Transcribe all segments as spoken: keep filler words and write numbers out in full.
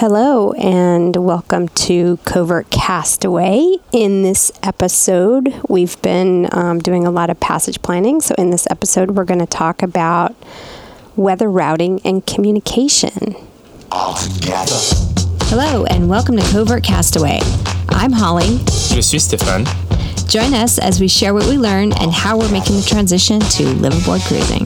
Hello and welcome to Covert Castaway. In this episode, we've been um, doing a lot of passage planning. So in this episode, we're going to talk about weather routing and communication. All together. Hello and welcome to Covert Castaway. I'm Holly. Je suis Stéphane. Join us as we share what we learned and how we're making the transition to liveaboard cruising.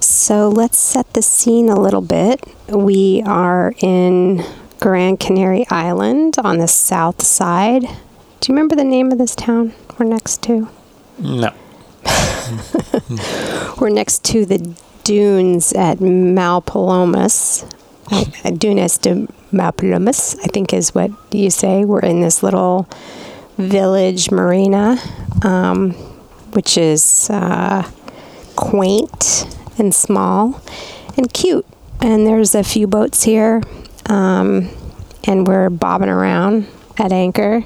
So let's set the scene a little bit. We are in Gran Canaria Island on the south side. Do you remember the name of this town we're next to? No. We're next to the dunes at Maspalomas. Dunes de Maspalomas, I think is what you say. We're in this little village marina, um, which is uh, quaint and small and cute, and there's a few boats here, um, and we're bobbing around at anchor.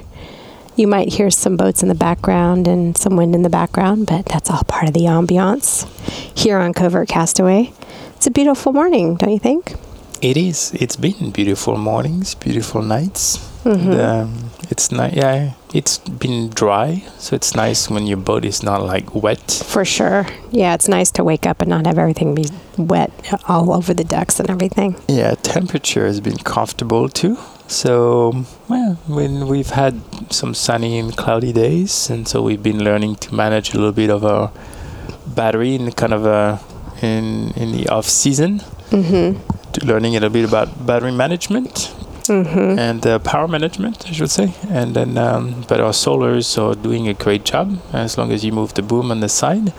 You might hear some boats in the background and some wind in the background, but that's all part of the ambiance here on Covert Castaway. It's a beautiful morning, don't you think? It is. It's been beautiful mornings, beautiful nights. Mm-hmm. And, um, it's nice. Yeah, it's been dry, so it's nice when your body's not like wet. For sure. Yeah, it's nice to wake up and not have everything be wet all over the decks and everything. Yeah, temperature has been comfortable too. So, well, when we've had some sunny and cloudy days, and so we've been learning to manage a little bit of our battery in kind of a in in the off season. Mm-hmm. Learning a little bit about battery management. Mm-hmm. And uh, power management, I should say. And then, um, but our solars are doing a great job as long as you move the boom on the side.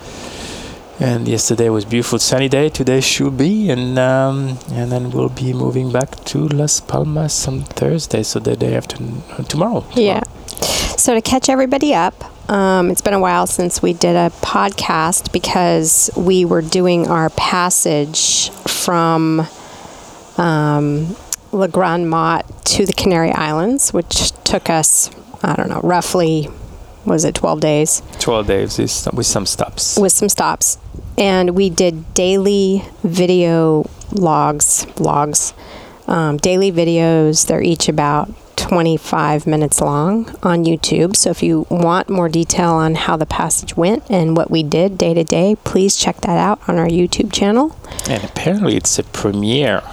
And yesterday was a beautiful sunny day. Today should be, and um, and then we'll be moving back to Las Palmas on Thursday, so the day after uh, tomorrow. Yeah. So to catch everybody up, um, it's been a while since we did a podcast because we were doing our passage from. Um, La Grande-Motte to the Canary Islands, which took us, I don't know, roughly, was it twelve days? twelve days with some stops. With some stops. And we did daily video logs, logs, um, daily videos. They're each about twenty-five minutes long on YouTube. So if you want more detail on how the passage went and what we did day to day, please check that out on our YouTube channel. And apparently it's a premiere.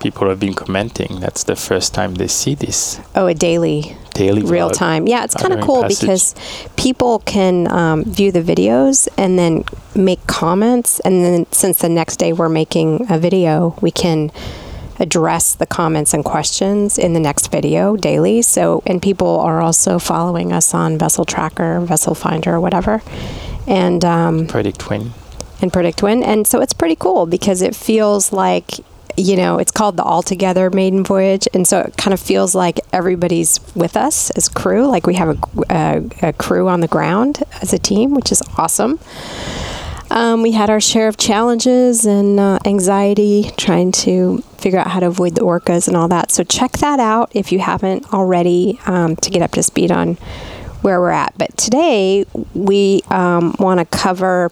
People have been commenting. That's the first time they see this. Oh, a daily, daily, real time. Yeah, it's kind of cool passage. Because people can um, view the videos and then make comments. And then since the next day we're making a video, we can address the comments and questions in the next video daily. So, and people are also following us on Vessel Tracker, Vessel Finder, whatever, and um, PredictWind and PredictWind. And so it's pretty cool because it feels like. You know, it's called the All Together Maiden Voyage, and so it kind of feels like everybody's with us as crew, like we have a, a, a crew on the ground as a team, which is awesome. Um, we had our share of challenges and uh, anxiety trying to figure out how to avoid the orcas and all that, so check that out if you haven't already um, to get up to speed on where we're at. But today, we um, want to cover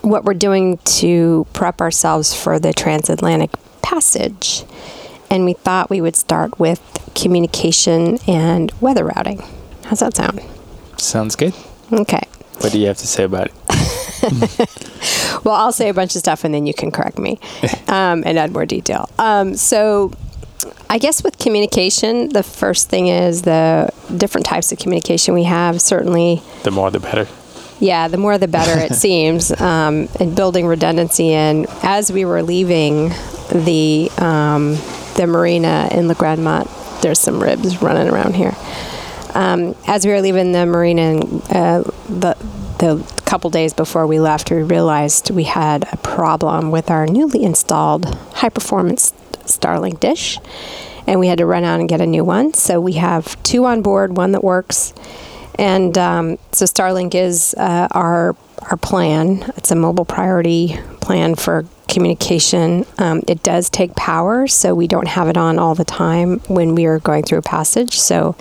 what we're doing to prep ourselves for the transatlantic passage. And we thought we would start with communication and weather routing. How's that sound? Sounds good. Okay. What do you have to say about it? Well, I'll say a bunch of stuff and then you can correct me um, and add more detail. Um, so I guess with communication, the first thing is the different types of communication we have. Certainly. The more, the better. Yeah, the more the better, it seems, um, and building redundancy in. As we were leaving the um, the marina in La Grande-Motte, there's some ribs running around here. Um, as we were leaving the marina, uh, the, the couple days before we left, we realized we had a problem with our newly installed high-performance Starlink dish, and we had to run out and get a new one. So we have two on board, one that works. And um, so Starlink is uh, our our plan. It's a mobile priority plan for communication. Um, it does take power, so we don't have it on all the time when we are going through a passage, so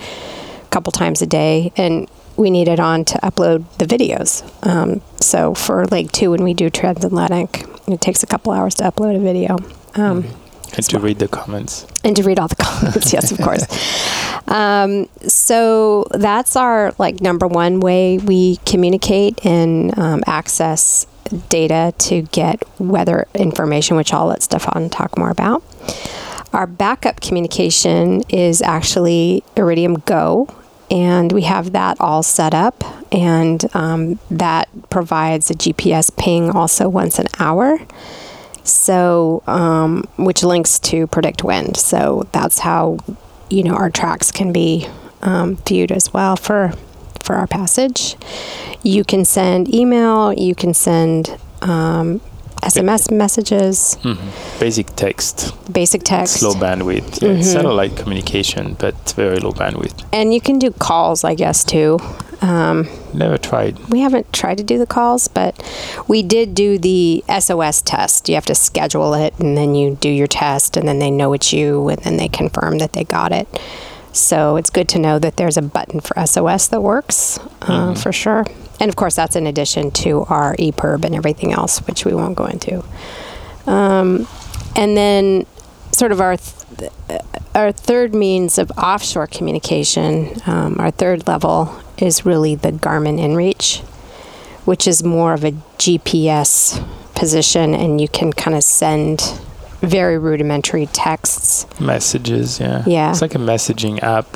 a couple times a day. And we need it on to upload the videos. Um, so for leg two, when we do transatlantic, it takes a couple hours to upload a video. Um, mm-hmm. And to read the comments. And to read all the comments, yes, of course. Um, so that's our, like, number one way we communicate and um, access data to get weather information, which I'll let Stefan talk more about. Our backup communication is actually Iridium Go, and we have that all set up, and um, that provides a G P S ping also once an hour. So, um, which links to PredictWind. So that's how, you know, our tracks can be um, viewed as well for for our passage. You can send email. You can send um, S M S messages. Mm-hmm. Basic text. Basic text. It's low bandwidth. Yeah, mm-hmm. It's satellite communication, but very low bandwidth. And you can do calls, I guess, too. Um, Never tried. We haven't tried to do the calls, but we did do the S O S test. You have to schedule it, and then you do your test, and then they know it's you, and then they confirm that they got it. So it's good to know that there's a button for S O S that works, uh, mm-hmm. for sure. And, of course, that's in addition to our E P I R B and everything else, which we won't go into. Um, and then sort of our... Th- our third means of offshore communication, um, our third level, is really the Garmin inReach, which is more of a G P S position, and you can kind of send very rudimentary texts. Messages, yeah. Yeah. It's like a messaging app.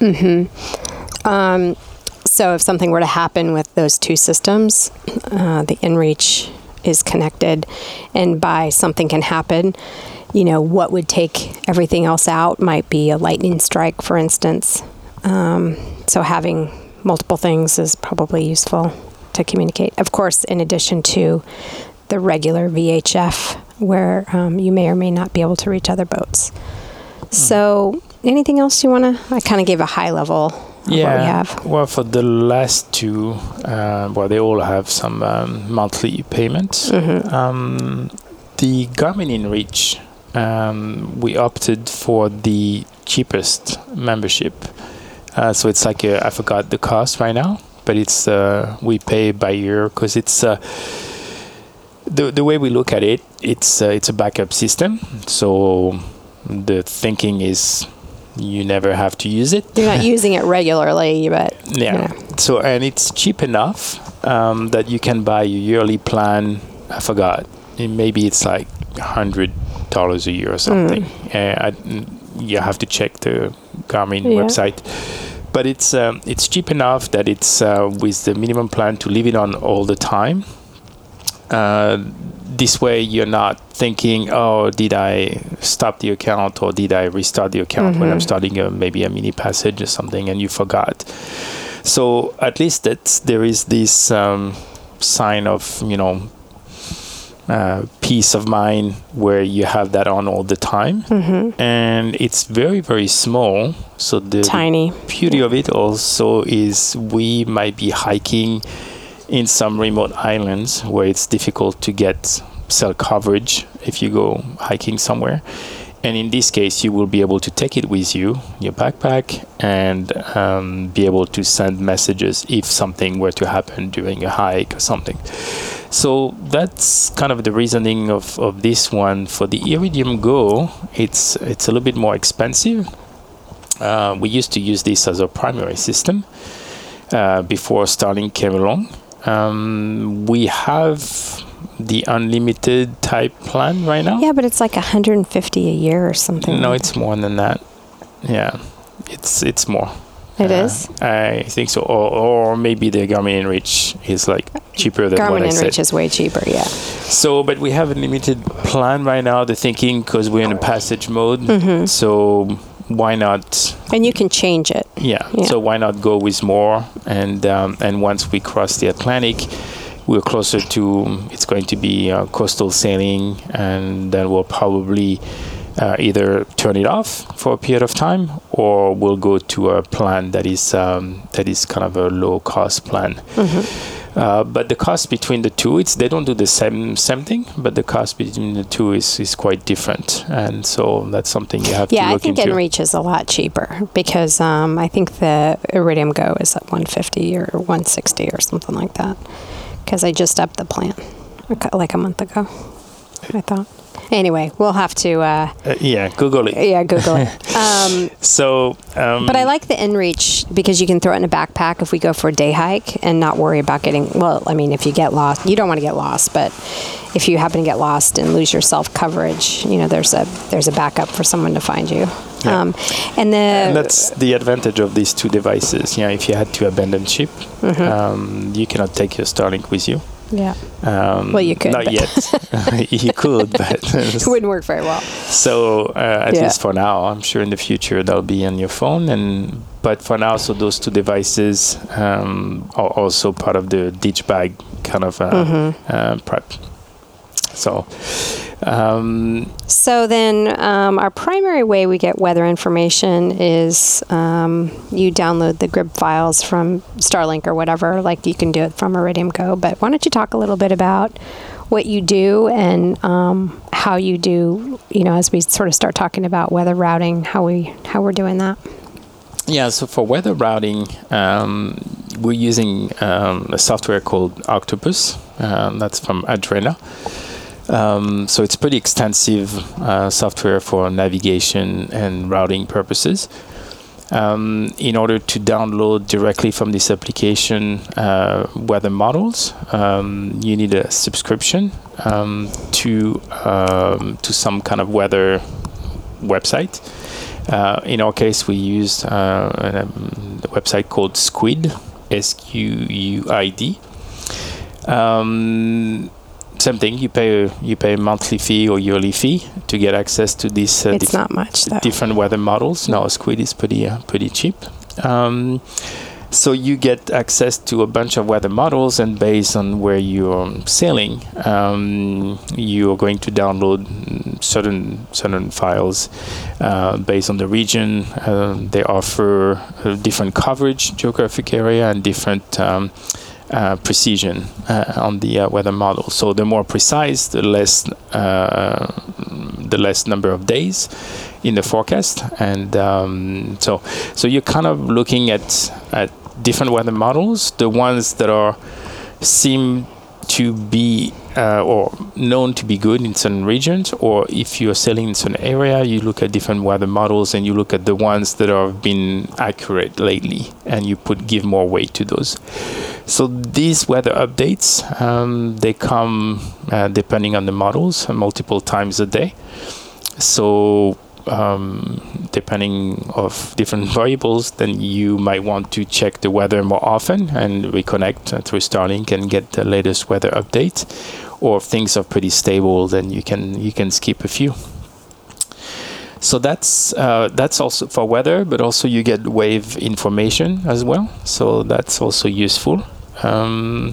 Mm-hmm. Um, so if something were to happen with those two systems, uh, the inReach is connected, and by something can happen, you know, what would take everything else out might be a lightning strike, for instance. Um, so having multiple things is probably useful to communicate. Of course, in addition to the regular V H F, where um, you may or may not be able to reach other boats. Mm. So anything else you want to... I kind of gave a high level of yeah. what we have. Well, for the last two, uh, well, they all have some um, monthly payments. Mm-hmm. Um, the Garmin inReach... Um, we opted for the cheapest membership. Uh, so it's like, a, I forgot the cost right now, but it's uh, we pay by year because it's, uh, the the way we look at it, it's, uh, it's a backup system. So the thinking is you never have to use it. You're not using it regularly, but... Yeah. You know. So, and it's cheap enough um, that you can buy your yearly plan. I forgot. And maybe it's like one hundred dollars dollars a year or something. Mm. Uh, I, you have to check the Garmin yeah. website, but it's um, it's cheap enough that it's uh, with the minimum plan to leave it on all the time. Uh, this way, you're not thinking, "Oh, did I stop the account or did I restart the account mm-hmm. when I'm starting a, maybe a mini passage or something and you forgot?" So at least that's, there is this um, sign of, you know, Uh, peace of mind where you have that on all the time. Mm-hmm. And it's very, very small. So the Tiny. beauty yeah. of it also is we might be hiking in some remote islands where it's difficult to get cell coverage if you go hiking somewhere. And in this case, you will be able to take it with you, your backpack, and um, be able to send messages if something were to happen during a hike or something. So that's kind of the reasoning of, of this one. For the Iridium Go, it's it's a little bit more expensive. Uh, we used to use this as a primary system uh, before Starlink came along. Um, we have... the unlimited type plan right now. Yeah, but it's like one hundred fifty a year or something. No, like it's that. More than that. Yeah, it's it's more. It uh, is? I think so. Or, or maybe the Garmin inReach is like cheaper than Garmin what I said. Garmin inReach is way cheaper, yeah. So, but we have a limited plan right now, the thinking, because we're in a passage mode. Mm-hmm. So why not? And you can change it. Yeah, yeah. So why not go with more? And um, and once we cross the Atlantic, we're closer to, it's going to be uh, coastal sailing, and then we'll probably uh, either turn it off for a period of time, or we'll go to a plan that is um, that is kind of a low cost plan. Mm-hmm. Uh, but the cost between the two, it's they don't do the same same thing, but the cost between the two is, is quite different, and so that's something you have yeah, to look into. Yeah, I think inReach is a lot cheaper because um, I think the Iridium Go is at one fifty or one sixty or something like that, because I just upped the plan like a month ago, I thought. Anyway, we'll have to... Uh, uh, yeah, Google it. Yeah, Google it. Um, so, um, but I like the inReach because you can throw it in a backpack if we go for a day hike and not worry about getting... Well, I mean, if you get lost, you don't want to get lost, but if you happen to get lost and lose your self-coverage, you know, there's a there's a backup for someone to find you. Yeah. Um, and, the and that's the advantage of these two devices. You know, if you had to abandon ship, mm-hmm. um, you cannot take your Starlink with you. Yeah. Um, well, you could. Not yet. You could, but it wouldn't work very well. So, uh, at yeah. least for now, I'm sure in the future they'll be on your phone. And but for now, so those two devices um, are also part of the ditch bag kind of uh, mm-hmm. uh, prep. So. Um, so then, um, our primary way we get weather information is um, you download the grib files from Starlink or whatever. Like you can do it from Iridium Go. But why don't you talk a little bit about what you do and um, how you do? You know, as we sort of start talking about weather routing, how we how we're doing that. Yeah. So for weather routing, um, we're using um, a software called Octopus. Um, that's from Adrena. Um, so it's pretty extensive uh, software for navigation and routing purposes. Um, in order to download directly from this application uh, weather models, um, you need a subscription um, to um, to some kind of weather website. Uh, in our case, we used uh, a, a website called SQUID, S Q U I D. Um, Same thing. You pay a, you pay a monthly fee or yearly fee to get access to these uh, it's not much, though. different weather models. No, SQUID is pretty uh, pretty cheap. Um, so you get access to a bunch of weather models, and based on where you're sailing, um, you are going to download certain certain files uh, based on the region. Uh, they offer uh, different coverage, geographic area, and different. Um, Uh, precision uh, on the uh, weather model. So the more precise, the less uh, the less number of days in the forecast, and um, so so you're kind of looking at at different weather models. The ones that are seem to be uh, or known to be good in certain regions, or if you're sailing in certain area, you look at different weather models and you look at the ones that have been accurate lately, and you put give more weight to those. So these weather updates, um, they come uh, depending on the models, uh, multiple times a day. So um, depending of different variables, then you might want to check the weather more often and reconnect uh, through Starlink and get the latest weather update. Or if things are pretty stable, then you can you can skip a few. So that's uh, that's also for weather, but also you get wave information as well. So that's also useful. Um,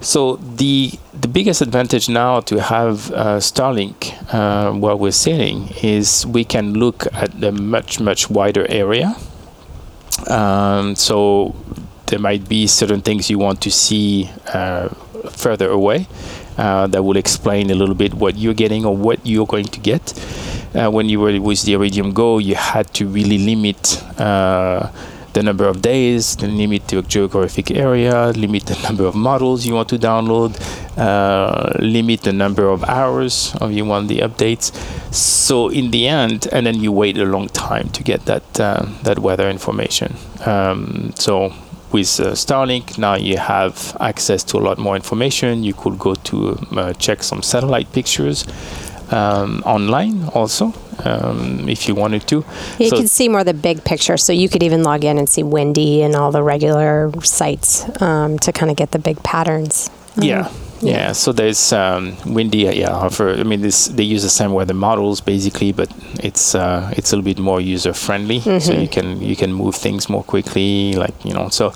so the the biggest advantage now to have uh, Starlink uh, while we're sailing is we can look at a much much wider area. Um, so there might be certain things you want to see uh, further away uh, that will explain a little bit what you're getting or what you're going to get. Uh, when you were with the Iridium Go, you had to really limit uh, the number of days, the limit the geographic area, limit the number of models you want to download, uh, limit the number of hours of you want the updates. So in the end, and then you wait a long time to get that uh, that weather information. Um, so. With uh, Starlink, now you have access to a lot more information. You could go to uh, check some satellite pictures um, online also, um, if you wanted to. You so can see more of the big picture, so you could even log in and see Windy and all the regular sites um, to kind of get the big patterns. Um, yeah. Yeah. yeah, so there's um, Windy, uh, yeah, for, I mean, this, they use the same weather models basically, but it's uh, it's a little bit more user friendly, mm-hmm. so you can you can move things more quickly, like, you know, so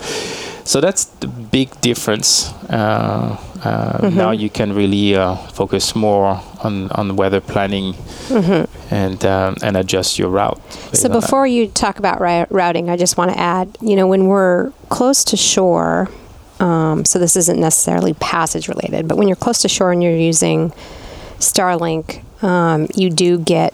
so that's the big difference. Uh, uh, mm-hmm. Now you can really uh, focus more on, on weather planning mm-hmm. and um, and adjust your route. So before you talk about routing, I just want to add, you know, when we're close to shore, Um, so this isn't necessarily passage related, but when you're close to shore and you're using Starlink, um, you do get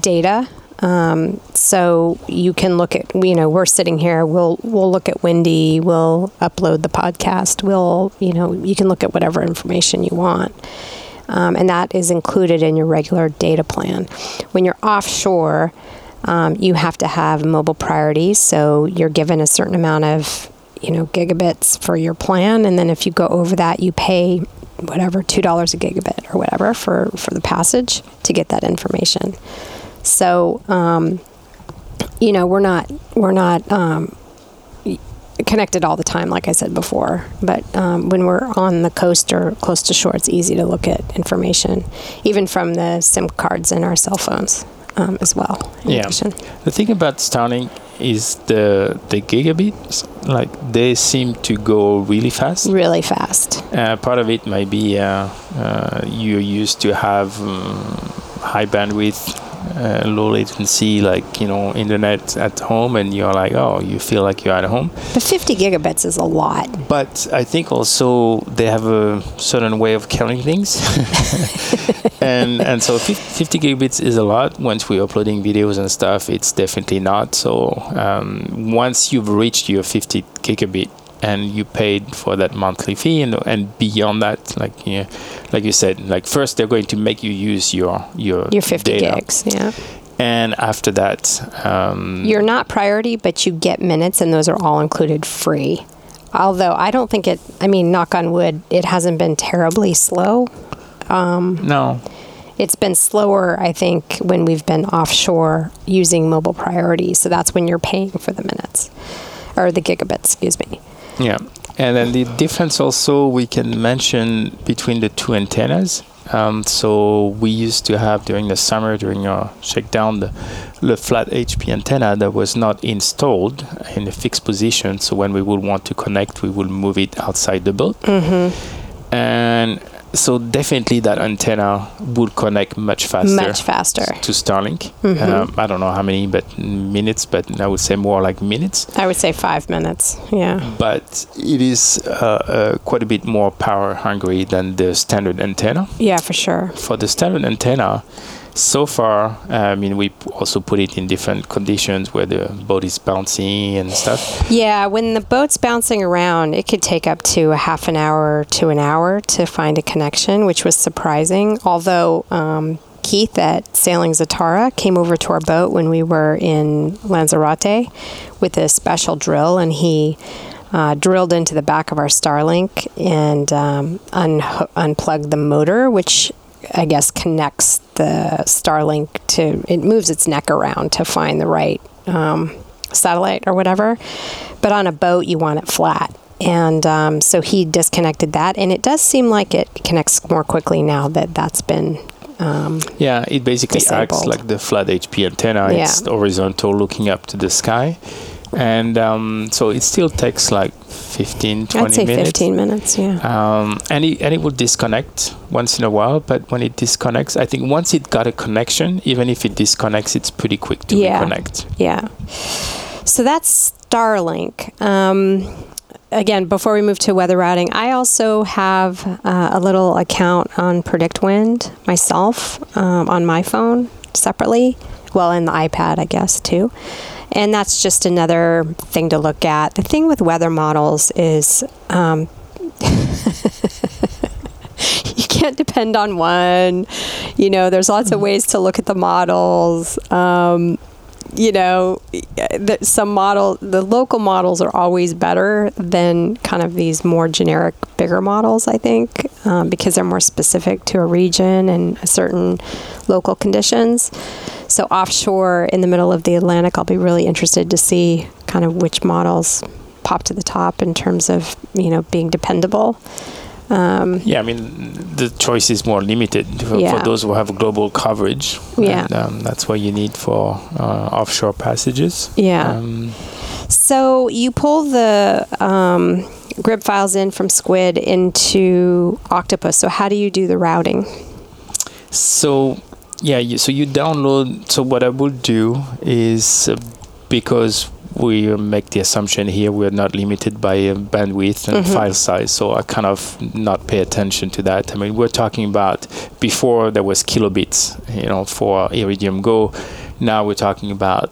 data. Um, so you can look at, you know, we're sitting here, we'll, we'll look at Windy, we'll upload the podcast, we'll, you know, you can look at whatever information you want. Um, and that is included in your regular data plan. When you're offshore, um, you have to have mobile priorities. So you're given a certain amount of, you know, gigabits for your plan. And then if you go over that, you pay whatever, two dollars a gigabit or whatever for, for the passage to get that information. So, um, you know, we're not, we're not, um, connected all the time, like I said before, but, um, when we're on the coast or close to shore, it's easy to look at information, even from the SIM cards in our cell phones, um, as well. Yeah. Addition. The thing about Starlink is the, the gigabits, like they seem to go really fast. Really fast. Uh, part of it might be, uh, uh, you used to have, um, high bandwidth, Uh, low latency, like, you know, internet at home, and you're like, oh, you feel like you're at home. But fifty gigabits is a lot. But I think also they have a certain way of counting things. and and so fifty gigabits is a lot. Once we're uploading videos and stuff, it's definitely not. So um, once you've reached your fifty gigabit and you paid for that monthly fee, and and beyond that, like yeah, like you said, like first they're going to make you use your your your fifty data. Gigs, yeah. And after that, um, you're not priority, but you get minutes, and those are all included free. Although I don't think it, I mean, knock on wood, it hasn't been terribly slow. Um, no, it's been slower, I think, when we've been offshore using mobile priority. So that's when you're paying for the minutes or the gigabits, excuse me. Yeah, and then the difference also we can mention between the two antennas. Um, so we used to have during the summer, during our shakedown, the, the flat H P antenna that was not installed in a fixed position. So when we would want to connect, we would move it outside the boat. Mm-hmm. And so definitely that antenna would connect much faster, much faster to Starlink. Mm-hmm. Um, I don't know how many, but minutes. But I would say more like minutes. I would say five minutes. Yeah. But it is uh, uh, quite a bit more power hungry than the standard antenna. Yeah, for sure. For the standard antenna, so far, I mean, we p- also put it in different conditions where the boat is bouncing and stuff. Yeah, when the boat's bouncing around, it could take up to a half an hour to an hour to find a connection, which was surprising. Although um, Keith at Sailing Zatara came over to our boat when we were in Lanzarote with a special drill, and he uh, drilled into the back of our Starlink and um, un- unplugged the motor, which I guess connects the Starlink to, it moves its neck around to find the right um, satellite or whatever. But on a boat, you want it flat. And um, so he disconnected that. And it does seem like it connects more quickly now that that's been um, Yeah, it basically disabled. Acts like the flat H P antenna. Yeah. It's horizontal looking up to the sky. And um, so it still takes like fifteen, twenty I'd say minutes. fifteen minutes, yeah. Um, and, it, and it will disconnect once in a while, but when it disconnects, I think once it got a connection, even if it disconnects, it's pretty quick to yeah. reconnect. Yeah. So that's Starlink. Um, again, before we move to weather routing, I also have uh, a little account on PredictWind myself um, on my phone separately. Well, and the iPad, I guess, too. And that's just another thing to look at. The thing with weather models is um, you can't depend on one. You know, there's lots of ways to look at the models. Um, you know, the, some model, the local models are always better than kind of these more generic, bigger models, I think, um, because they're more specific to a region and a certain local conditions. So offshore in the middle of the Atlantic, I'll be really interested to see kind of which models pop to the top in terms of, you know, being dependable. Um, yeah, I mean, the choice is more limited for, yeah. for those who have global coverage. Yeah. And, um, that's what you need for uh, offshore passages. Yeah. Um, so you pull the um, grip files in from SQUID into Octopus. So how do you do the routing? So... Yeah, you, so you download, so what I will do is uh, because we make the assumption here we're not limited by uh, bandwidth and mm-hmm. file size, so I kind of not pay attention to that. I mean, we're talking about before there was kilobits, you know, for Iridium Go. Now we're talking about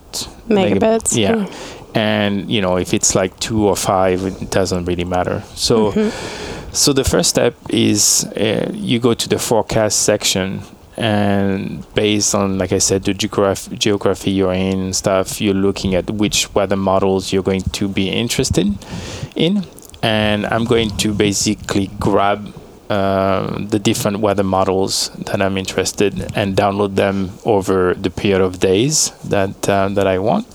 megabits. Megab- yeah. Mm. And, you know, if it's like two or five, it doesn't really matter. So mm-hmm. so the first step is uh, you go to the forecast section, and based on, like I said, the geograph- geography you're in and stuff, you're looking at which weather models you're going to be interested in. And I'm going to basically grab uh, the different weather models that I'm interested in and download them over the period of days that uh, that I want.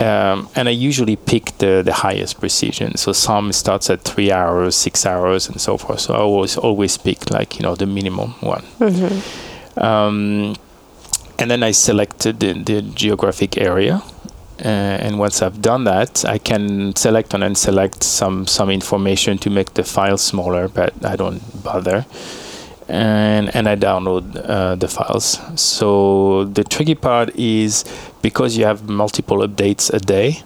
Um, and I usually pick the, the highest precision. So some starts at three hours, six hours, and so forth. So I always always pick like, you know, the minimum one. Mm-hmm. Um, and then I selected the, the geographic area. Uh, and once I've done that, I can select and unselect some, some information to make the file smaller, but I don't bother. And and I download uh, the files. So the tricky part is because you have multiple updates a day,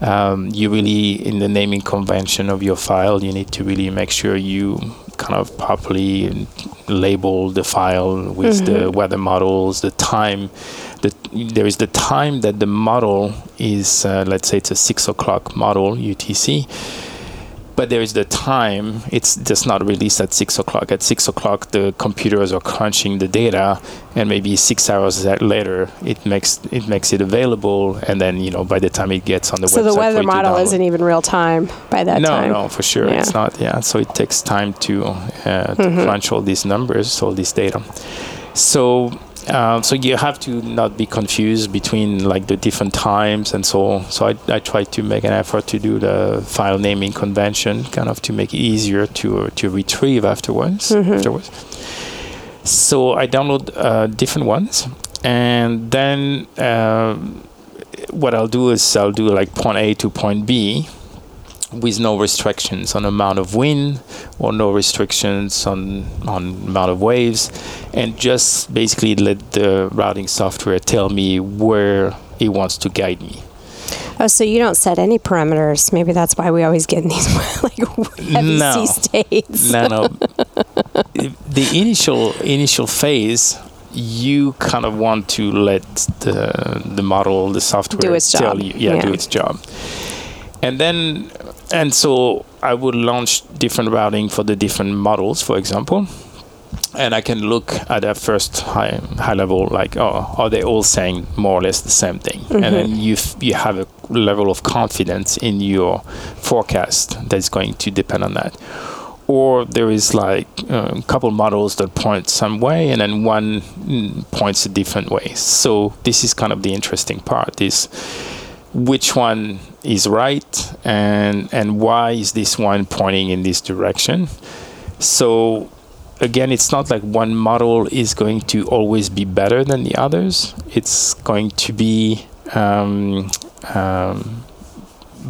um, you really, in the naming convention of your file, you need to really make sure you kind of properly label the file with mm-hmm. the weather models, the time. The, there is the time that the model is, uh, let's say it's a six o'clock model, U T C. But there is the time, it's just not released at six o'clock. At six o'clock, the computers are crunching the data, and maybe six hours later, it makes it makes it available. And then, you know, by the time it gets on the so website, so the weather model isn't even real time by that no, time. No, no, for sure, yeah. It's not. Yeah, so it takes time to, uh, to mm-hmm. crunch all these numbers, all this data. So. Um, so you have to not be confused between like the different times and so on. So I, I try to make an effort to do the file naming convention, kind of to make it easier to uh, to retrieve afterwards. Mm-hmm. Afterwards. So I download uh, different ones, and then uh, what I'll do is I'll do like point A to point B, with no restrictions on amount of wind or no restrictions on, on amount of waves, and just basically let the routing software tell me where it wants to guide me. Oh, so you don't set any parameters. Maybe that's why we always get in these like heavy no. sea states. No, no. The initial initial phase, you kind of want to let the the model, the software do its tell job. you, yeah, yeah, do its job. And then, and so I would launch different routing for the different models, for example, and I can look at a first high, high level, like, oh, are they all saying more or less the same thing? Mm-hmm. And then you f- you have a level of confidence in your forecast that's going to depend on that. Or there is like uh, a couple models that point some way, and then one points a different way. So this is kind of the interesting part, is which one is right, and and why is this one pointing in this direction? So again, it's not like one model is going to always be better than the others. It's going to be um, um,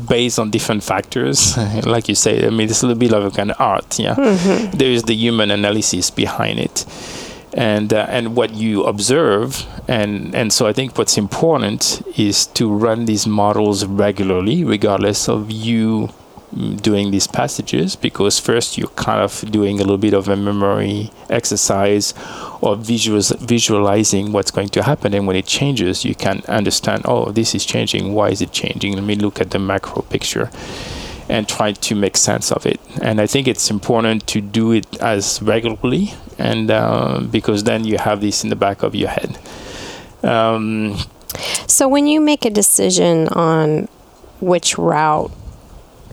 based on different factors. Like you say, I mean, it's a little bit of an art. Yeah, mm-hmm. There is the human analysis behind it. And uh, and what you observe, and, and so I think what's important is to run these models regularly, regardless of you doing these passages, because first you're kind of doing a little bit of a memory exercise or visual- visualizing what's going to happen, and when it changes, you can understand, oh, this is changing, why is it changing? Let me look at the macro picture and try to make sense of it. And I think it's important to do it as regularly, and uh, because then you have this in the back of your head. Um, so when you make a decision on which route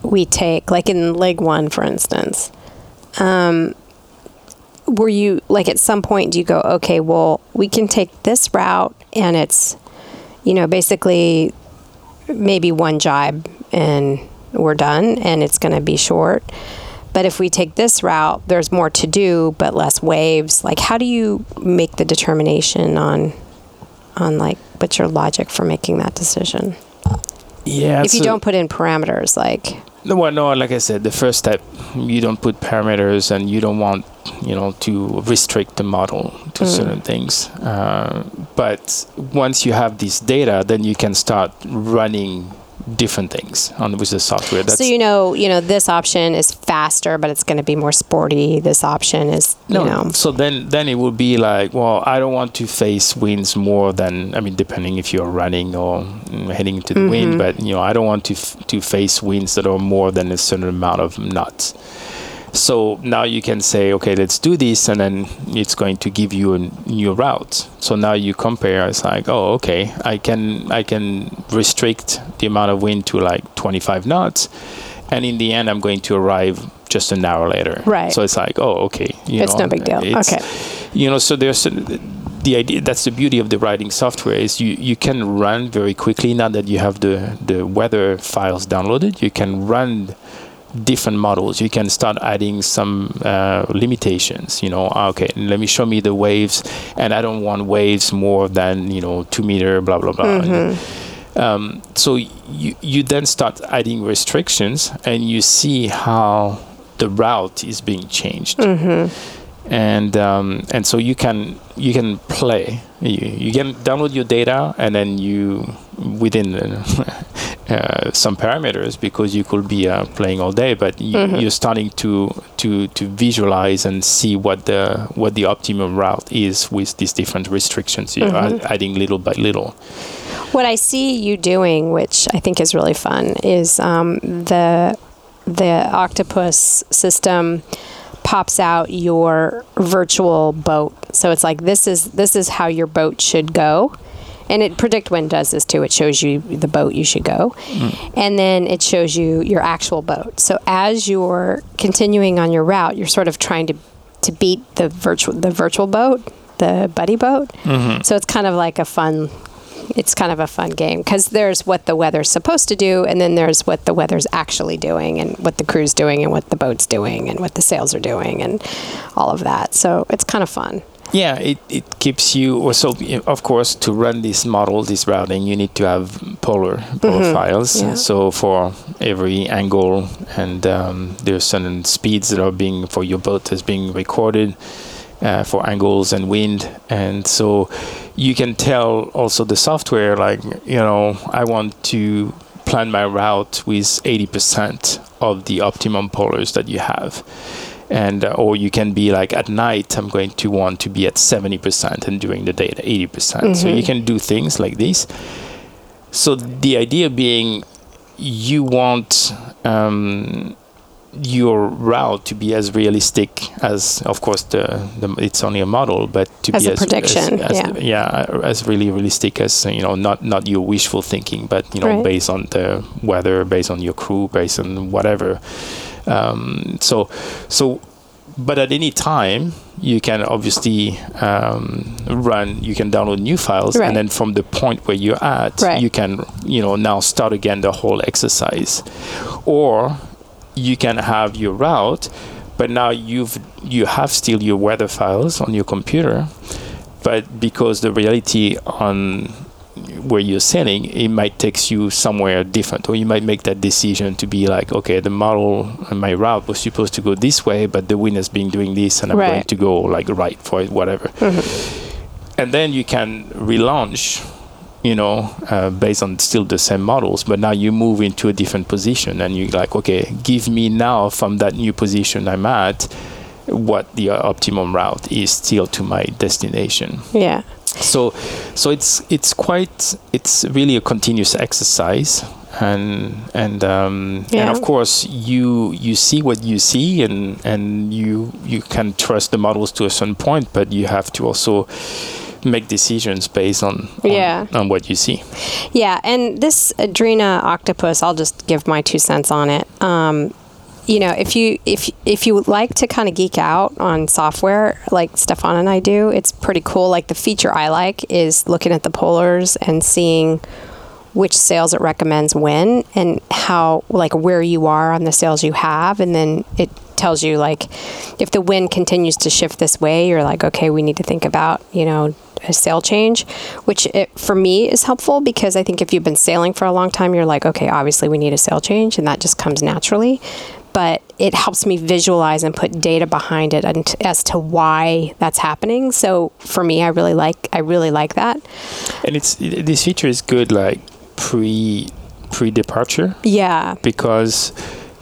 we take, like in leg one, for instance, um, were you, like at some point, do you go, okay, well, we can take this route, and it's, you know, basically maybe one jibe and we're done, and it's going to be short. But if we take this route, there's more to do, but less waves. Like, how do you make the determination on, on like, what's your logic for making that decision? Yeah. If so you don't put in parameters, like. Well, no, like I said, the first step, you don't put parameters, and you don't want, you know, to restrict the model to mm. certain things. Uh, but once you have this data, then you can start running different things on with the software. That's so you know, you know, this option is faster, but it's going to be more sporty. This option is you no. know. So then, then it would be like, well, I don't want to face winds more than I mean, depending if you're running or heading to the mm-hmm. wind, but you know, I don't want to f- to face winds that are more than a certain amount of knots. So now you can say, okay, let's do this, and then it's going to give you a new route. So now you compare. It's like, oh, okay, I can I can restrict the amount of wind to like twenty-five knots, and in the end, I'm going to arrive just an hour later. Right. So it's like, oh, okay, you it's know, no big deal. Okay. You know, so there's the idea. That's the beauty of the writing software is you you can run very quickly. Now that you have the the weather files downloaded, you can run different models. You can start adding some uh, limitations, you know, okay, let me show me the waves, and I don't want waves more than, you know, two meter, blah, blah, blah. Mm-hmm. Um, so you, you then start adding restrictions, and you see how the route is being changed. Mm-hmm. And um, and so you can you can play. You, you can download your data, and then you, within the Uh, some parameters, because you could be uh, playing all day, but y- mm-hmm. you're starting to to to visualize and see what the what the optimum route is with these different restrictions. You're mm-hmm. ad- adding little by little. What I see you doing, which I think is really fun, is um, the the Octopus system pops out your virtual boat. So it's like this is this is how your boat should go. And it PredictWind does this too. It shows you the boat you should go. Mm. And then it shows you your actual boat. So as you're continuing on your route, you're sort of trying to, to beat the virtual the virtual boat, the buddy boat. Mm-hmm. So it's kind of like a fun it's kind of a fun game, because there's what the weather's supposed to do, and then there's what the weather's actually doing, and what the crew's doing, and what the boat's doing, and what the sails are doing, and all of that. So it's kind of fun. Yeah, it, it keeps you. So of course, to run this model, this routing, you need to have polar polar mm-hmm. files. Yeah. So for every angle, and um, there are certain speeds that are being for your boat that's being recorded uh, for angles and wind, and so you can tell also the software, like, you know, I want to plan my route with eighty percent of the optimum polars that you have. And uh, or you can be like, at night I'm going to want to be at seventy percent, and during the day at eighty percent. Mm-hmm. So you can do things like this. So the idea being, you want um, your route to be as realistic as, of course, the, the it's only a model, but to as be a as prediction, as, as, yeah. yeah, as really realistic as, you know, not not your wishful thinking, but, you know, right. based on the weather, based on your crew, based on whatever. Um, so, so, but at any time you can obviously um, run. You can download new files, right. and then from the point where you're at, right. you can, you know, now start again the whole exercise, or you can have your route, but now you've you have still your weather files on your computer, but because the reality on where you're sailing, it might take you somewhere different, or you might make that decision to be like, okay, the model and my route was supposed to go this way, but the wind has been doing this, and I'm right. going to go like right for it, whatever. Mm-hmm. And then you can relaunch, you know, uh, based on still the same models, but now you move into a different position, and you're like, okay, give me now from that new position I'm at, what the uh, optimum route is still to my destination. Yeah. So, so it's it's quite it's really a continuous exercise, and and um, yeah. and of course you you see what you see, and and you you can trust the models to a certain point, but you have to also make decisions based on, on yeah on what you see. Yeah, and this Adrena Octopus, I'll just give my two cents on it. Um, You know, if you if if you like to kind of geek out on software, like Stefan and I do, it's pretty cool. Like, the feature I like is looking at the polars and seeing which sails it recommends when, and how, like, where you are on the sails you have, and then it tells you, like, if the wind continues to shift this way, you're like, okay, we need to think about, you know, a sail change, which it, for me, is helpful, because I think if you've been sailing for a long time, you're like, okay, obviously we need a sail change, and that just comes naturally. But it helps me visualize and put data behind it and t- as to why that's happening. So for me, I really like I really like that. And it's this feature is good, like pre pre-departure. Yeah. Because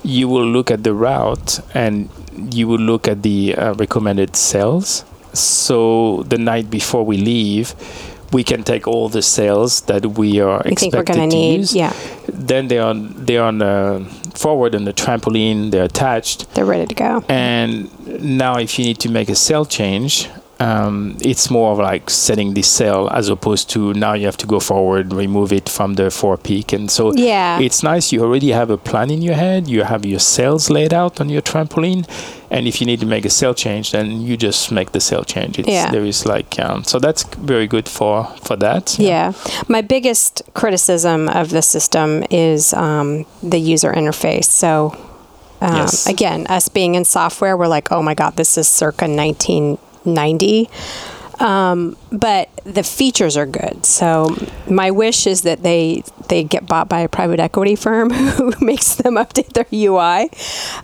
you will look at the route and you will look at the uh, recommended sails. So the night before we leave, we can take all the sails that we are we expected think we're to need, use. Yeah. Then they're on, they're on uh, forward on the trampoline. They're attached. They're ready to go. And now if you need to make a sail change, um, it's more of like setting the sail as opposed to now you have to go forward, remove it from the forepeak. And so yeah. it's nice. You already have a plan in your head. You have your sails laid out on your trampoline. And if you need to make a sail change, then you just make the sail change. It's, yeah. There is like, um, so that's very good for, for that. Yeah. yeah. My biggest criticism of the system is um, the user interface. So um, yes. again, us being in software, we're like, oh my God, this is circa nineteen ninety. Um, but the features are good. So my wish is that they they get bought by a private equity firm who makes them update their U I.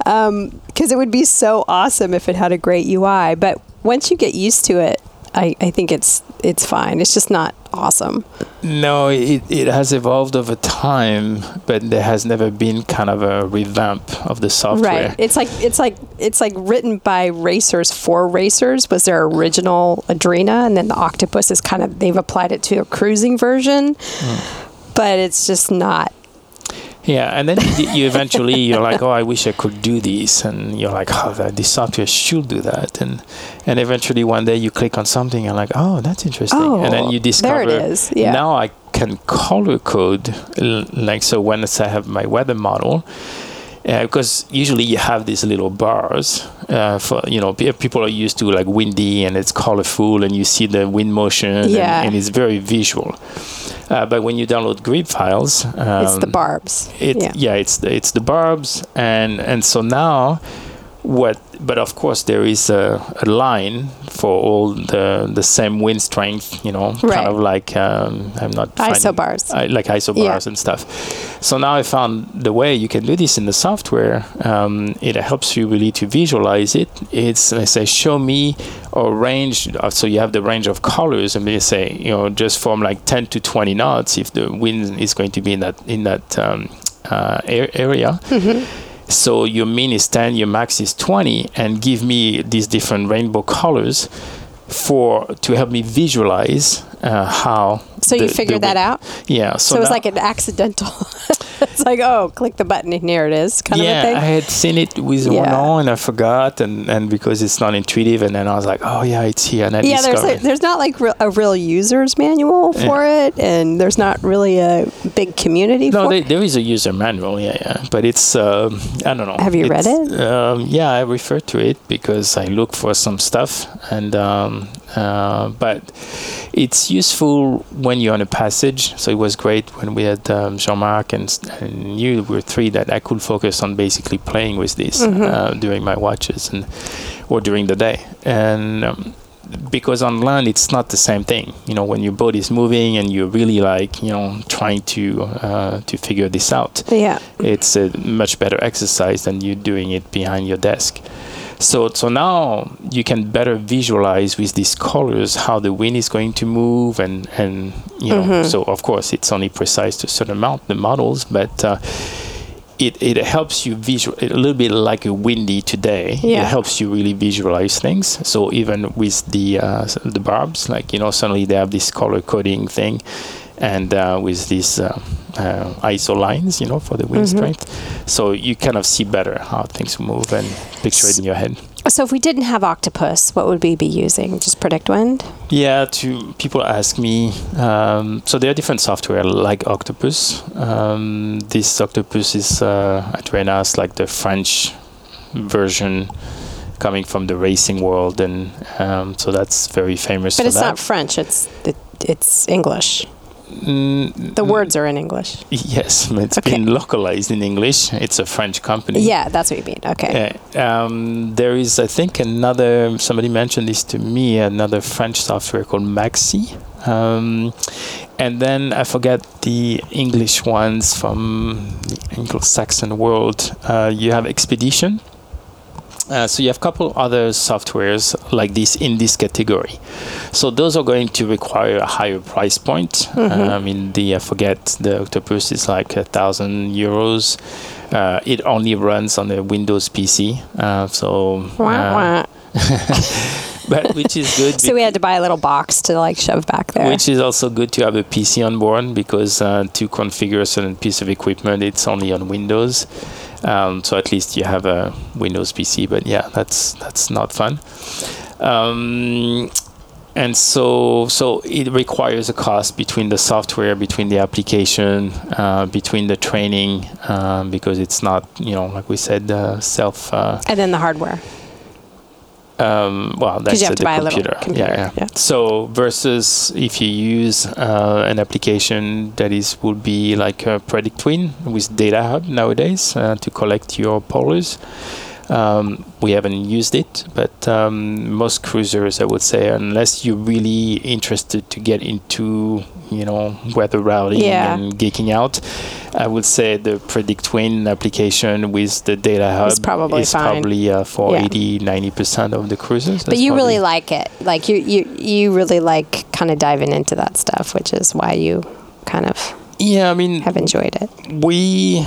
Um, because it would be so awesome if it had a great U I. But once you get used to it, I, I think it's it's fine. It's just not awesome. No, it, it has evolved over time, but there has never been kind of a revamp of the software. Right. It's like it's like it's like written by racers for racers was their original Adrena, and then the Octopus is kind of they've applied it to a cruising version, mm. but it's just not. Yeah, and then you, you eventually you're like, oh, I wish I could do this, and you're like, oh, that this software should do that, and and eventually one day you click on something and like, oh, that's interesting, oh, and then you discover there it is. Yeah. Now I can color code, like so. When I have my weather model, uh, because usually you have these little bars uh, for you know people are used to like windy and it's colorful and you see the wind motion yeah. and, and it's very visual. Uh, but when you download grip files, um, it's the barbs. It, yeah. yeah, it's the, it's the barbs, and and so now, what? But of course, there is a, a line for all the the same wind strength. You know, right. kind of like um, I'm not isobars, I, like isobars yeah. and stuff. So now I found the way you can do this in the software. Um, it helps you really to visualize it. It's let's say show me. Or range, so you have the range of colors, and they say, you know, just from like ten to twenty knots if the wind is going to be in that in that um, uh, area. Mm-hmm. So your min is ten, your max is twenty, and give me these different rainbow colors for to help me visualize uh, how. So the, you figured that out? Yeah. So, so it was like an accidental. It's like, oh, click the button and here it is, kind yeah, of a thing. Yeah, I had seen it with yeah. one on and I forgot, and, and because it's not intuitive, and then I was like, oh yeah, it's here. And I yeah, there's like, there's not like re- a real user's manual for yeah. it, and there's not really a big community. No, for there, it. there is a user manual, yeah, yeah, but it's um, I don't know. Have you it's, read it? Um, yeah, I refer to it because I look for some stuff, and um, uh, but it's useful when you're on a passage. So it was great when we had um, Jean-Marc and. And you were three that I could focus on basically playing with this mm-hmm. uh, during my watches and or during the day. And um, because on land, it's not the same thing. You know, when your boat is moving and you're really like, you know, trying to uh, to figure this out. Yeah. It's a much better exercise than you doing it behind your desk. So so now you can better visualize with these colors how the wind is going to move, and, and you mm-hmm. know, so of course it's only precise to a certain amount, the models, but uh, it, it helps you visual a little bit like a windy today. Yeah. It helps you really visualize things. So even with the uh, the barbs, like, you know, suddenly they have this color coding thing. And uh, with these uh, uh, I S O lines, you know, for the wind mm-hmm. strength. So you kind of see better how things move and picture it in your head. So if we didn't have Octopus, what would we be using? Just PredictWind? Yeah, to, people ask me. Um, so there are different software like Octopus. Um, this Octopus is uh, Adrena's, like the French version coming from the racing world. And um, so that's very famous but for that. But it's not French. It's it, it's English. The words are in English. Yes, it's okay. been localized in English. It's a French company. Yeah, that's what you mean. Okay. Uh, um, there is, I think, another, somebody mentioned this to me, another French software called Maxi. Um, and then I forget the English ones from the Anglo-Saxon world. Uh, you have Expedition. Uh, so you have a couple other softwares like this in this category. So those are going to require a higher price point. Mm-hmm. uh, I mean, the I forget the Octopus is like a thousand euros. Uh, it only runs on a Windows P C. Uh, so. Uh, but which is good. So we had to buy a little box to like shove back there. Which is also good to have a P C on board, because uh, to configure a certain piece of equipment, it's only on Windows. Um, so at least you have a Windows P C. But yeah, that's that's not fun. Um, and so so it requires a cost between the software, between the application, uh, between the training, um, because it's not, you know, like we said, uh, self. Uh, and then the hardware. Um, well, that's you have uh, to the buy computer. A little computer. Yeah, yeah. yeah. So versus if you use uh, an application that is would be like a PredictWind with Data Hub nowadays uh, to collect your polars. Um, we haven't used it, but um, most cruisers, I would say, unless you're really interested to get into, you know, weather routing yeah. and geeking out, I would say the PredictWind application with the Data Hub is probably, is probably uh, for yeah. eighty, ninety percent of the cruisers. But you really like it. Like you, you, you really like kind of diving into that stuff, which is why you kind of yeah, I mean, have enjoyed it. We...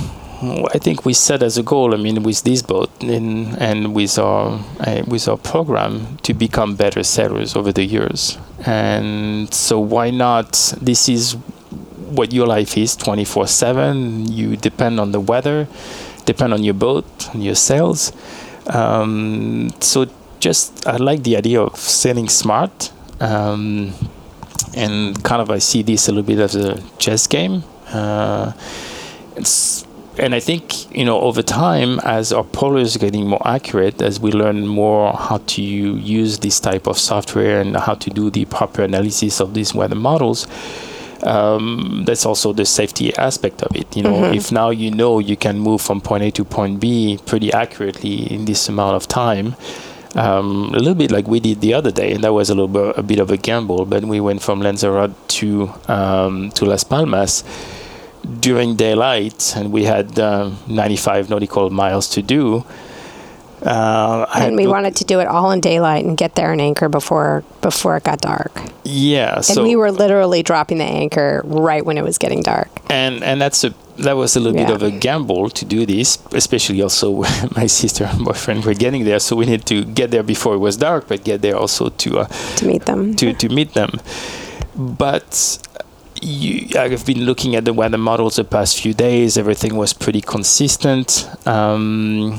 I think we set as a goal, I mean, with this boat in, and with our uh, with our program, to become better sailors over the years. And so why not? This is what your life is twenty-four seven. You depend on the weather, depend on your boat, on your sails. Um, so just, I like the idea of sailing smart. Um, and kind of I see this a little bit as a chess game. Uh, it's... And I think, you know, over time, as our polars are getting more accurate, as we learn more how to use this type of software and how to do the proper analysis of these weather models, um, that's also the safety aspect of it. You know, mm-hmm. if now you know you can move from point A to point B pretty accurately in this amount of time, um, a little bit like we did the other day, and that was a little bit, a bit of a gamble, but we went from Lanzarote to um, to Las Palmas during daylight, and we had uh, ninety-five nautical miles to do. Uh, and we wanted to do it all in daylight and get there and anchor before before it got dark. Yeah. And so we were literally dropping the anchor right when it was getting dark. And and that's a that was a little yeah. bit of a gamble to do this, especially also my sister and boyfriend were getting there, so we needed to get there before it was dark, but get there also to uh, to meet them to to meet them. But. You, I've been looking at the weather models the past few days. Everything was pretty consistent. Um,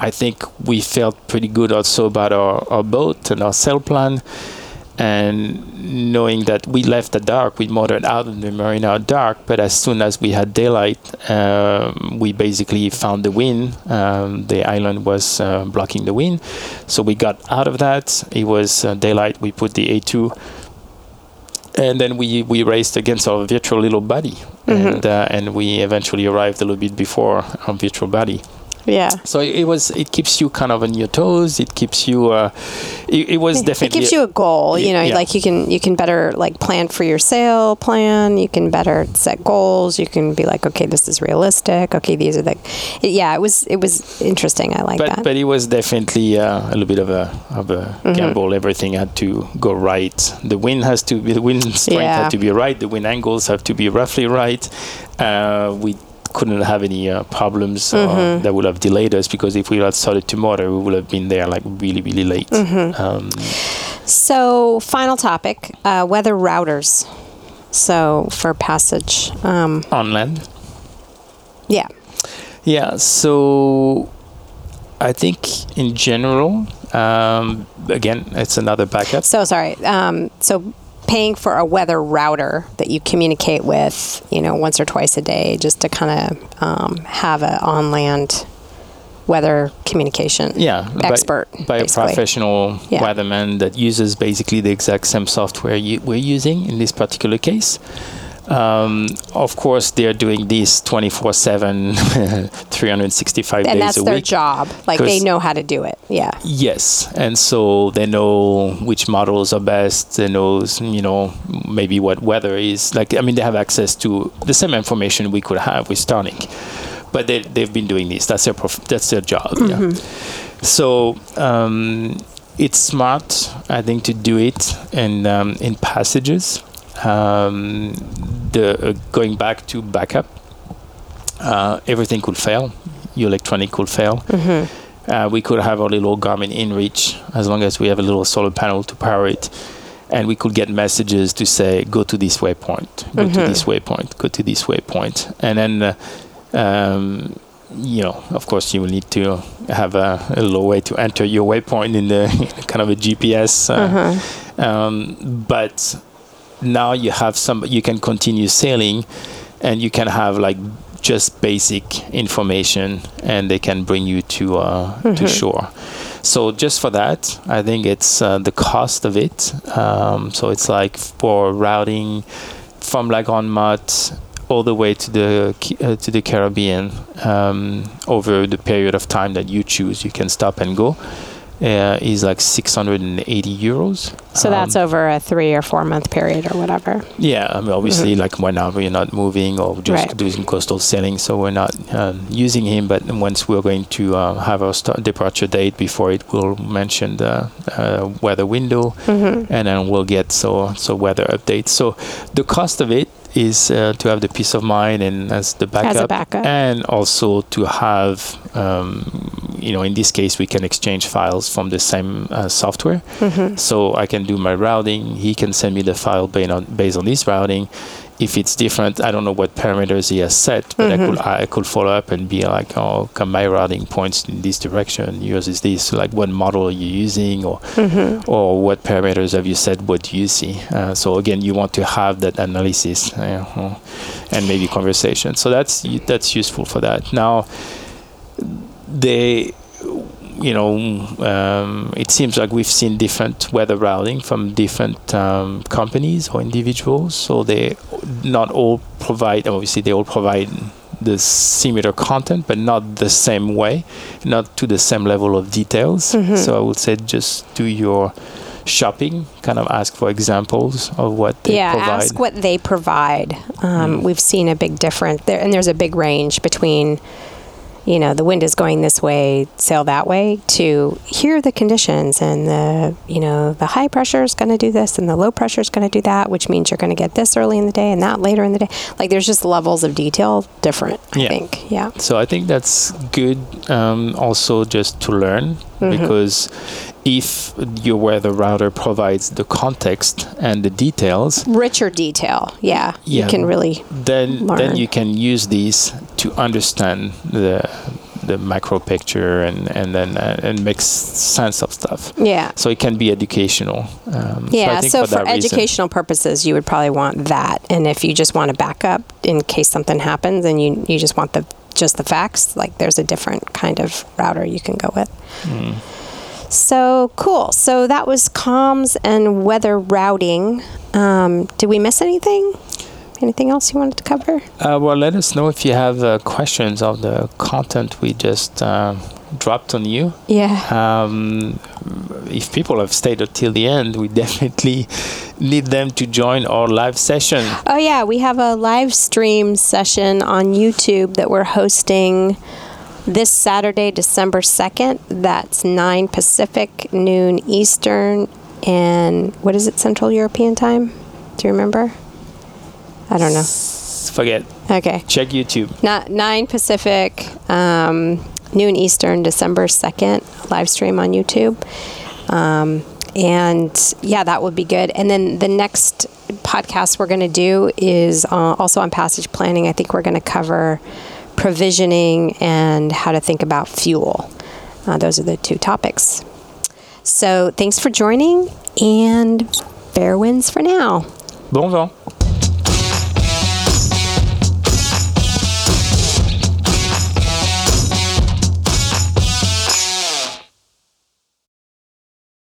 I think we felt pretty good also about our, our boat and our sail plan. And knowing that we left the dark, we motored out of the marina dark, but as soon as we had daylight, uh, we basically found the wind. Um, the island was uh, blocking the wind. So we got out of that. It was uh, daylight. We put the A two. And then we, we raced against our virtual little buddy, mm-hmm. and uh, and we eventually arrived a little bit before our virtual buddy. Yeah. So it, it was. It keeps you kind of on your toes. It keeps you. Uh, it, it was it, definitely. It gives you a goal. You know, yeah. like you can you can better like plan for your sail plan. You can better set goals. You can be like, okay, this is realistic. Okay, these are the. It, yeah, it was it was interesting. I like that. But it was definitely uh, a little bit of a of a mm-hmm. gamble. Everything had to go right. The wind has to be the wind strength yeah. had to be right. The wind angles have to be roughly right. Uh, we. Couldn't have any uh, problems uh, mm-hmm. that would have delayed us, because if we had started to motor, we would have been there like really, really late. Mm-hmm. Um, so, final topic, uh, weather routers. So, for passage. Um, on land? Yeah. Yeah, so I think in general, um, again, it's another backup. So, sorry. Um, so, paying for a weather router that you communicate with, you know, once or twice a day, just to kind of um, have an on-land weather communication yeah, expert. By, by a professional yeah. weatherman that uses basically the exact same software you, we're using in this particular case. Um, of course, they're doing this twenty-four seven, three hundred sixty-five and days a week. And that's their job. Like, they know how to do it. Yeah. Yes. And so they know which models are best. They know, you know, maybe what weather is. Like, I mean, they have access to the same information we could have with Starlink. But they, they've been doing this. That's their prof- that's their job. Mm-hmm. Yeah. So um, it's smart, I think, to do it in, um, in passages. Um, the, uh, going back to backup, uh, everything could fail. Your electronic could fail. Mm-hmm. Uh, we could have our little Garmin inReach, as long as we have a little solar panel to power it. And we could get messages to say, go to this waypoint, go mm-hmm. to this waypoint, go to this waypoint. And then, uh, um, you know, of course, you will need to have a, a low way to enter your waypoint in the kind of a G P S. Uh, mm-hmm. um, but now you have some, you can continue sailing, and you can have like just basic information, and they can bring you to uh, mm-hmm. to shore. So just for that, I think it's uh, the cost of it. Um, so it's like for routing from La Grande-Motte all the way to the uh, to the Caribbean, um, over the period of time that you choose, you can stop and go. Uh, is like six hundred eighty euros. So um, that's over a three or four month period or whatever. Yeah, I mean, obviously, mm-hmm. like when we're not moving or just right. doing coastal sailing, so we're not um, using him. But once we're going to uh, have our start departure date, before it will mention the uh, weather window, mm-hmm. and then we'll get so so weather updates. So the cost of it is uh, to have the peace of mind and as the backup, as a backup. And also to have, um, you know, in this case, we can exchange files from the same uh, software. Mm-hmm. So I can do my routing. He can send me the file based on, based on his routing. If it's different, I don't know what parameters he has set, but mm-hmm. I could I could follow up and be like, oh, come my routing points in this direction, yours is this. So like, what model are you using, or mm-hmm. or what parameters have you set? What do you see? Uh, so again, you want to have that analysis uh, and maybe conversation. So that's that's useful for that. Now, they. You know, um, it seems like we've seen different weather routing from different um, companies or individuals. So they not all provide, obviously they all provide the similar content, but not the same way, not to the same level of details. Mm-hmm. So I would say just do your shopping, kind of ask for examples of what they yeah, provide. Yeah, ask what they provide. Um, mm. We've seen a big difference there, and there's a big range between, you know, the wind is going this way, sail that way, to here are the conditions, and the, you know, the high pressure is going to do this and the low pressure is going to do that, which means you're going to get this early in the day and that later in the day. Like, there's just levels of detail different, I yeah. think. Yeah. So I think that's good, um, also just to learn, mm-hmm. because if your weather router provides the context and the details, richer detail, yeah, yeah you can really then learn. Then you can use these to understand the the macro picture, and and then uh, and makes sense of stuff. Yeah. So it can be educational. Um, yeah. So, I think so for, for educational reason, purposes, you would probably want that. And if you just want a backup in case something happens, and you you just want the just the facts, like there's a different kind of router you can go with. Mm. So cool. So that was comms and weather routing. Um, did we miss anything? Anything else you wanted to cover? Uh, well, let us know if you have uh, questions of the content we just uh, dropped on you. Yeah. Um, if people have stayed until the end, we definitely need them to join our live session. Oh, yeah. We have a live stream session on YouTube that we're hosting this Saturday, December second, that's nine Pacific, noon Eastern, and what is it, Central European time? Do you remember? I don't know. S- forget. Okay. Check YouTube. Not nine Pacific, um, noon Eastern, December second, live stream on YouTube. Um, and yeah, that would be good. And then the next podcast we're going to do is uh, also on passage planning. I think we're going to cover provisioning and how to think about fuel. Uh, those are the two topics. So thanks for joining, and fair winds for now. Bon vent.